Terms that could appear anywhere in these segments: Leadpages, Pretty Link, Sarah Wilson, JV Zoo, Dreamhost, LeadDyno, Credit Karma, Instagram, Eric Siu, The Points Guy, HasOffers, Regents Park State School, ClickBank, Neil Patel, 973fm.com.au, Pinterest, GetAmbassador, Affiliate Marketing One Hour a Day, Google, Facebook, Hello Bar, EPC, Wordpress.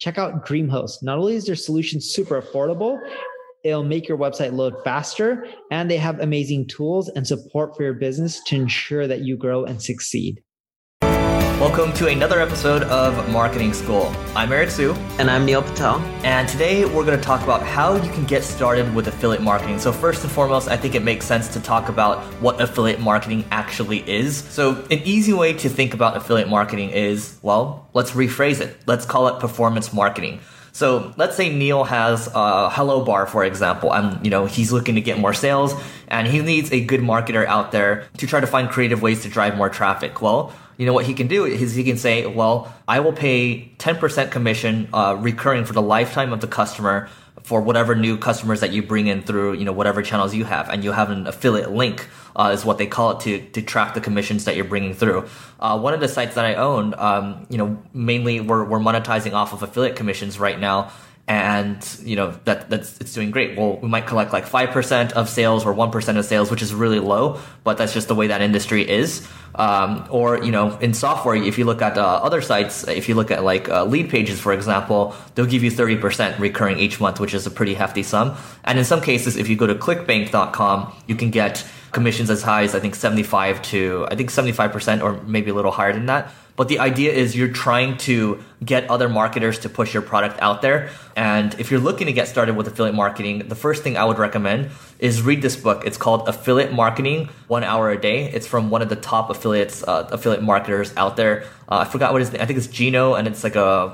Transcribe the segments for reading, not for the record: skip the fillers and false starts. Check out Dreamhost. Not only is their solution super affordable, it'll make your website load faster, and they have amazing tools and support for your business to ensure that you grow and succeed. Welcome to another episode of Marketing School. I'm Eric Siu. And I'm Neil Patel. And today we're going to talk about how you can get started with affiliate marketing. So first and foremost, I think it makes sense to talk about what affiliate marketing actually is. So an easy way to think about affiliate marketing is, well, let's rephrase it. Let's call it performance marketing. So let's say Neil has a Hello Bar, for example, and he's looking to get more sales and he needs a good marketer out there to try to find creative ways to drive more traffic. Well, what he can do is he can say, well, I will pay 10% commission recurring for the lifetime of the customer for whatever new customers that you bring in through, whatever channels you have. And you have an affiliate link is what they call it to track the commissions that you're bringing through. One of the sites that I own, mainly we're monetizing off of affiliate commissions right now. And, it's doing great. Well, we might collect like 5% of sales or 1% of sales, which is really low, but that's just the way that industry is. Or in software, if you look at other sites, if you look at like Leadpages, for example, they'll give you 30% recurring each month, which is a pretty hefty sum. And in some cases, if you go to ClickBank.com, you can get commissions as high as, 75% or maybe a little higher than that. But the idea is you're trying to get other marketers to push your product out there. And if you're looking to get started with affiliate marketing, the first thing I would recommend is read this book. It's called Affiliate Marketing, 1 Hour a Day. It's from one of the top affiliate marketers out there. I forgot what his name. I think it's Gino, and it's like it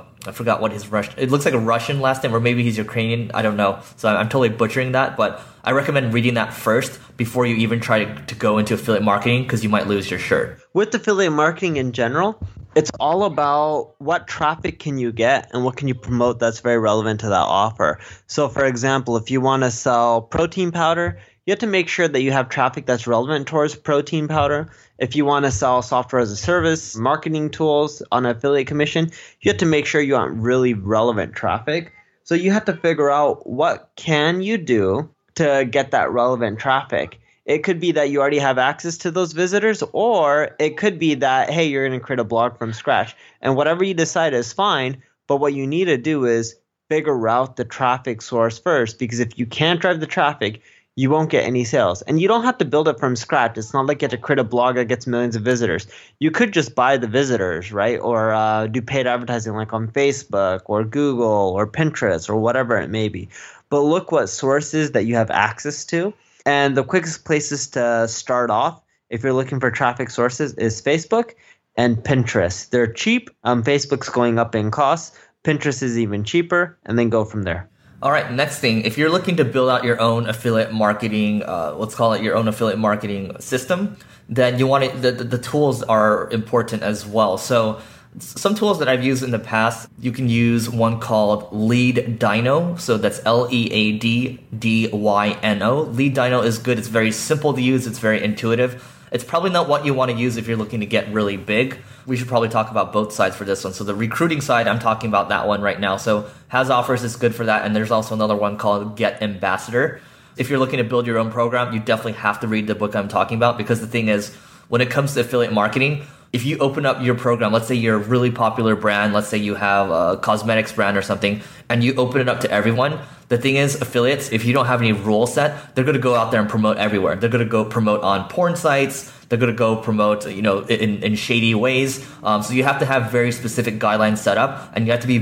looks like a Russian last name, or maybe he's Ukrainian. I don't know. So I'm totally butchering that, but I recommend reading that first before you even try to go into affiliate marketing, because you might lose your shirt. With affiliate marketing in general, it's all about what traffic can you get and what can you promote that's very relevant to that offer. So for example, if you want to sell protein powder, you have to make sure that you have traffic that's relevant towards protein powder. If you want to sell software as a service, marketing tools on affiliate commission, you have to make sure you want really relevant traffic. So you have to figure out what can you do to get that relevant traffic. It could be that you already have access to those visitors, or it could be that, hey, you're going to create a blog from scratch. And whatever you decide is fine, but what you need to do is figure out the traffic source first, because if you can't drive the traffic, you won't get any sales. And you don't have to build it from scratch. It's not like you have to create a blog that gets millions of visitors. You could just buy the visitors, right? Or do paid advertising like on Facebook or Google or Pinterest or whatever it may be. But look what sources that you have access to. And the quickest places to start off if you're looking for traffic sources is Facebook and Pinterest. They're cheap. Facebook's going up in cost. Pinterest is even cheaper, and then go from there. All right, next thing, if you're looking to build out your own affiliate marketing, let's call it your own affiliate marketing system, then you want it, the tools are important as well. So some tools that I've used in the past, you can use one called LeadDyno. So that's LeadDyno. LeadDyno is good. It's very simple to use. It's very intuitive. It's probably not what you want to use if you're looking to get really big. We should probably talk about both sides for this one. So the recruiting side, I'm talking about that one right now. So HasOffers is good for that. And there's also another one called GetAmbassador. If you're looking to build your own program, you definitely have to read the book I'm talking about, because the thing is, when it comes to affiliate marketing, if you open up your program, let's say you're a really popular brand, let's say you have a cosmetics brand or something, and you open it up to everyone, the thing is, affiliates, if you don't have any rule set, they're going to go out there and promote everywhere. They're going to go promote on porn sites. They're going to go promote, in shady ways. So you have to have very specific guidelines set up, and you have to be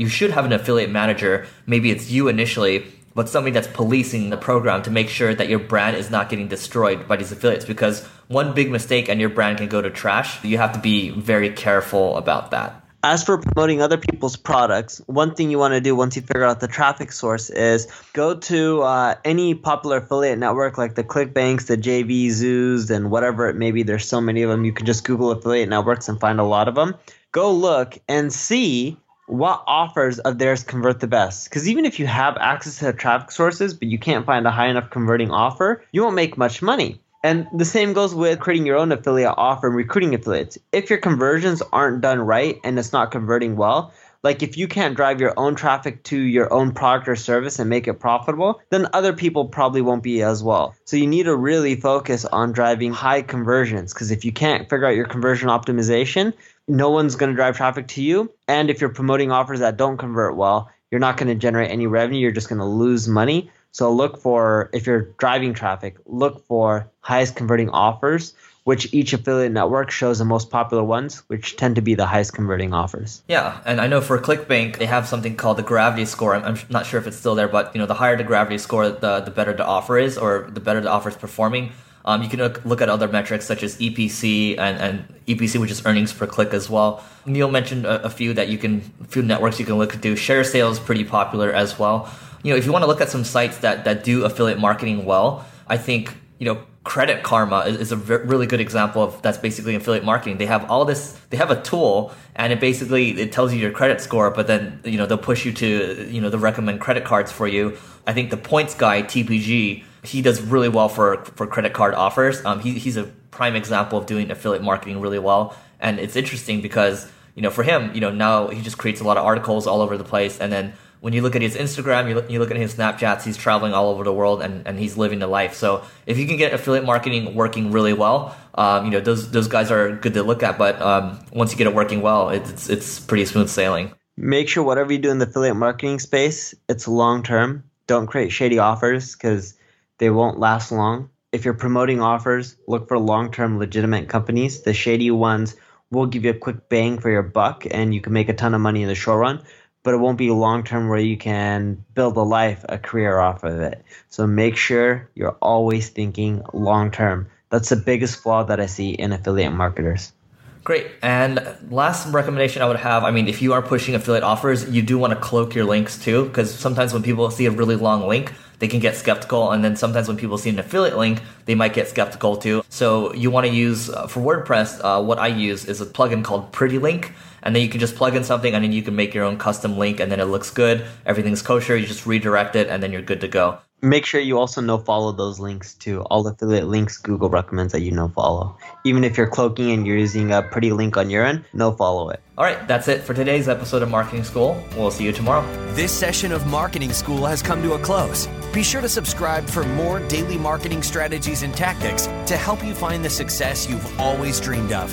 you should have an affiliate manager. Maybe it's you initially, but somebody that's policing the program to make sure that your brand is not getting destroyed by these affiliates, because one big mistake and your brand can go to trash. You have to be very careful about that. As for promoting other people's products, one thing you want to do once you figure out the traffic source is go to any popular affiliate network like the ClickBanks, the JV Zoos, and whatever it may be. There's so many of them. You can just Google affiliate networks and find a lot of them. Go look and see what offers of theirs convert the best? Because even if you have access to traffic sources, but you can't find a high enough converting offer, you won't make much money. And the same goes with creating your own affiliate offer and recruiting affiliates. If your conversions aren't done right and it's not converting well, like if you can't drive your own traffic to your own product or service and make it profitable, then other people probably won't be as well. So you need to really focus on driving high conversions, because if you can't figure out your conversion optimization, no one's going to drive traffic to you. And if you're promoting offers that don't convert well, you're not going to generate any revenue. You're just going to lose money. So look for, if you're driving traffic, look for highest converting offers, which each affiliate network shows the most popular ones, which tend to be the highest converting offers. Yeah, and I know for ClickBank, they have something called the gravity score. I'm not sure if it's still there, but you know, the higher the gravity score, the better the offer is, or the better the offer is performing. You can look at other metrics such as EPC and EPC, which is earnings per click as well. Neil mentioned a few that you can, a few networks you can look to. Share sales, pretty popular as well. You know, if you want to look at some sites that do affiliate marketing well, I think, you know, Credit Karma is a really good example of that's basically affiliate marketing. They have all this, they have a tool, and it basically tells you your credit score, but then, you know, they'll push you to, you know, they'll recommend credit cards for you. I think The Points Guy, TPG, he does really well for credit card offers. He's a prime example of doing affiliate marketing really well. And it's interesting because, you know, for him, you know, now he just creates a lot of articles all over the place. And then when you look at his Instagram, you look at his Snapchats, he's traveling all over the world and he's living the life. So if you can get affiliate marketing working really well, you know, those guys are good to look at. But once you get it working well, it's pretty smooth sailing. Make sure whatever you do in the affiliate marketing space, it's long term. Don't create shady offers because they won't last long. If you're promoting offers, look for long-term legitimate companies. The shady ones will give you a quick bang for your buck and you can make a ton of money in the short run, but it won't be long-term where you can build a life, a career off of it. So make sure you're always thinking long-term. That's the biggest flaw that I see in affiliate marketers. Great. And last recommendation I would have, I mean, if you are pushing affiliate offers, you do want to cloak your links too, because sometimes when people see a really long link, they can get skeptical. And then sometimes when people see an affiliate link, they might get skeptical too. So you want to use, for WordPress, what I use is a plugin called Pretty Link. And then you can just plug in something and then you can make your own custom link and then it looks good. Everything's kosher. You just redirect it and then you're good to go. Make sure you also follow those links too. All affiliate links Google recommends that you follow. Even if you're cloaking and you're using a Pretty Link on your end, follow it. All right, that's it for today's episode of Marketing School. We'll see you tomorrow. This session of Marketing School has come to a close. Be sure to subscribe for more daily marketing strategies and tactics to help you find the success you've always dreamed of.